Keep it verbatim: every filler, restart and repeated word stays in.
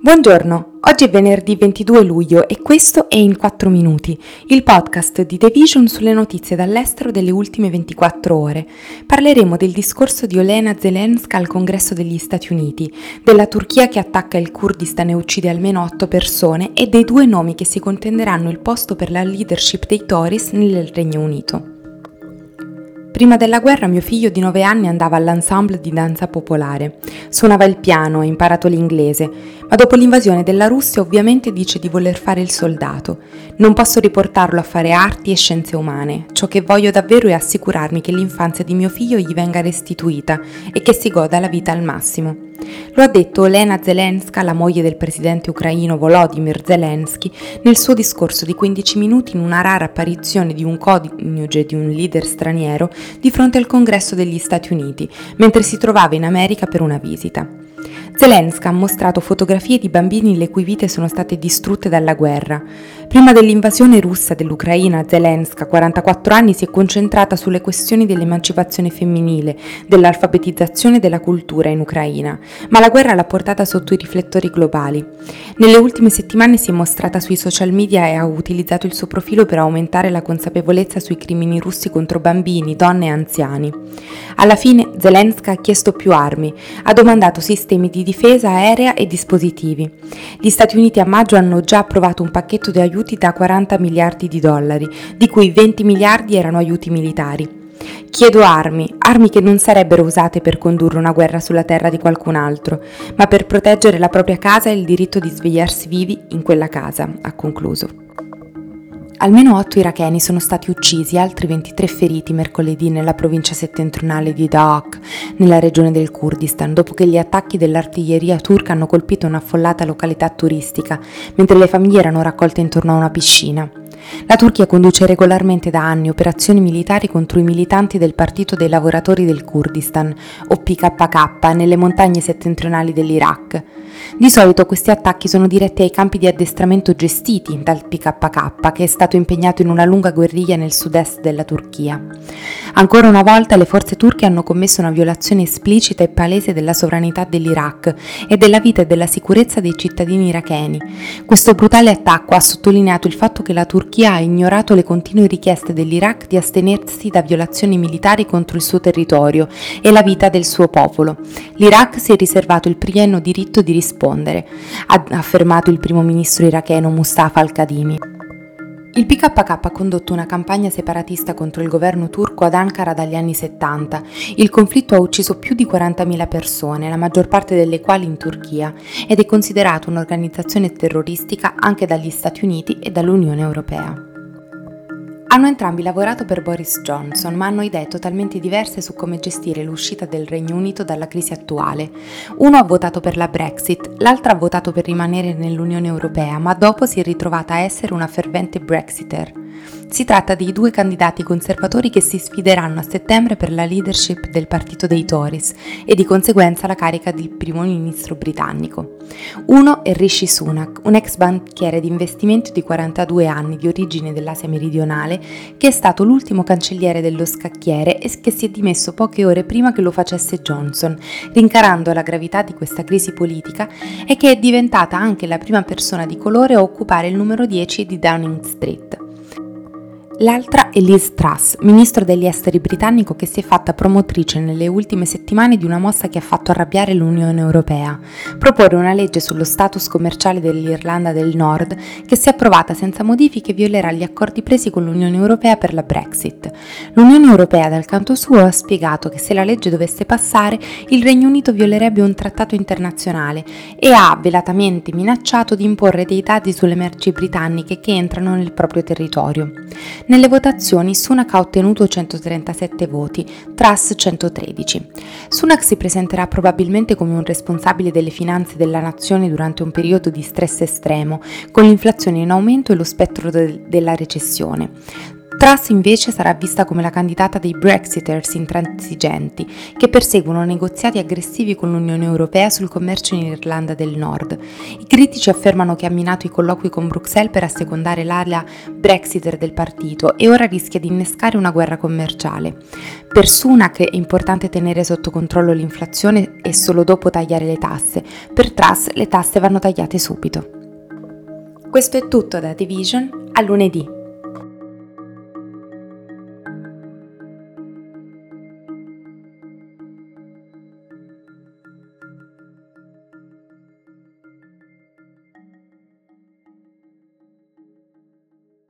Buongiorno, oggi è venerdì ventidue luglio e questo è In quattro minuti, il podcast di The Vision sulle notizie dall'estero delle ultime ventiquattro ore. Parleremo del discorso di Olena Zelenska al Congresso degli Stati Uniti, della Turchia che attacca il Kurdistan e uccide almeno otto persone e dei due nomi che si contenderanno il posto per la leadership dei Tories nel Regno Unito. Prima della guerra mio figlio di nove anni andava all'ensemble di danza popolare. Suonava il piano, ha imparato l'inglese, ma dopo l'invasione della Russia ovviamente dice di voler fare il soldato. Non posso riportarlo a fare arti e scienze umane. Ciò che voglio davvero è assicurarmi che l'infanzia di mio figlio gli venga restituita e che si goda la vita al massimo. Lo ha detto Olena Zelenska, la moglie del presidente ucraino Volodymyr Zelensky, nel suo discorso di quindici minuti in una rara apparizione di un coniuge di un leader straniero di fronte al Congresso degli Stati Uniti, mentre si trovava in America per una visita. Zelenska ha mostrato fotografie di bambini le cui vite sono state distrutte dalla guerra. Prima dell'invasione russa dell'Ucraina, Zelenska, quarantaquattro anni, si è concentrata sulle questioni dell'emancipazione femminile, dell'alfabetizzazione e della cultura in Ucraina, ma la guerra l'ha portata sotto i riflettori globali. Nelle ultime settimane si è mostrata sui social media e ha utilizzato il suo profilo per aumentare la consapevolezza sui crimini russi contro bambini, donne e anziani. Alla fine Zelenska ha chiesto più armi, ha domandato sistemi di difesa aerea e dispositivi. Gli Stati Uniti a maggio hanno già approvato un pacchetto di aiuti da quaranta miliardi di dollari, di cui venti miliardi erano aiuti militari. Chiedo armi, armi che non sarebbero usate per condurre una guerra sulla terra di qualcun altro, ma per proteggere la propria casa e il diritto di svegliarsi vivi in quella casa, ha concluso. Almeno otto iracheni sono stati uccisi e altri ventitré feriti mercoledì nella provincia settentrionale di Daak, nella regione del Kurdistan, dopo che gli attacchi dell'artiglieria turca hanno colpito un'affollata località turistica, mentre le famiglie erano raccolte intorno a una piscina. La Turchia conduce regolarmente da anni operazioni militari contro i militanti del Partito dei Lavoratori del Kurdistan, o P K K, nelle montagne settentrionali dell'Iraq. Di solito questi attacchi sono diretti ai campi di addestramento gestiti dal P K K, che è stato impegnato in una lunga guerriglia nel sud-est della Turchia. Ancora una volta le forze turche hanno commesso una violazione esplicita e palese della sovranità dell'Iraq e della vita e della sicurezza dei cittadini iracheni. Questo brutale attacco ha sottolineato il fatto che la Turchia ha ignorato le continue richieste dell'Iraq di astenersi da violazioni militari contro il suo territorio e la vita del suo popolo. L'Iraq si è riservato il pieno diritto di rispondere, ha affermato il primo ministro iracheno Mustafa Al-Kadimi. Il P K K ha condotto una campagna separatista contro il governo turco ad Ankara dagli anni settanta. Il conflitto ha ucciso più di quarantamila persone, la maggior parte delle quali in Turchia, ed è considerato un'organizzazione terroristica anche dagli Stati Uniti e dall'Unione Europea. Hanno entrambi lavorato per Boris Johnson, ma hanno idee totalmente diverse su come gestire l'uscita del Regno Unito dalla crisi attuale. Uno ha votato per la Brexit, l'altra ha votato per rimanere nell'Unione Europea, ma dopo si è ritrovata a essere una fervente Brexiter. Si tratta dei due candidati conservatori che si sfideranno a settembre per la leadership del partito dei Tories e di conseguenza la carica di primo ministro britannico. Uno è Rishi Sunak, un ex banchiere di investimento di quarantadue anni di origine dell'Asia meridionale che è stato l'ultimo cancelliere dello scacchiere e che si è dimesso poche ore prima che lo facesse Johnson, rincarando la gravità di questa crisi politica e che è diventata anche la prima persona di colore a occupare il numero dieci di Downing Street. L'altra è Liz Truss, ministro degli esteri britannico che si è fatta promotrice nelle ultime settimane di una mossa che ha fatto arrabbiare l'Unione Europea, proporre una legge sullo status commerciale dell'Irlanda del Nord che se approvata senza modifiche violerà gli accordi presi con l'Unione Europea per la Brexit. L'Unione Europea dal canto suo ha spiegato che se la legge dovesse passare il Regno Unito violerebbe un trattato internazionale e ha velatamente minacciato di imporre dei dazi sulle merci britanniche che entrano nel proprio territorio. Nelle votazioni Sunak ha ottenuto centotrentasette voti, Truss centotredici. Sunak si presenterà probabilmente come un responsabile delle finanze della nazione durante un periodo di stress estremo, con l'inflazione in aumento e lo spettro de- della recessione. Truss invece sarà vista come la candidata dei Brexiteers intransigenti, che perseguono negoziati aggressivi con l'Unione Europea sul commercio in Irlanda del Nord. I critici affermano che ha minato i colloqui con Bruxelles per assecondare l'ala Brexiter del partito e ora rischia di innescare una guerra commerciale. Per Sunak è importante tenere sotto controllo l'inflazione e solo dopo tagliare le tasse. Per Truss le tasse vanno tagliate subito. Questo è tutto da The Vision, a lunedì.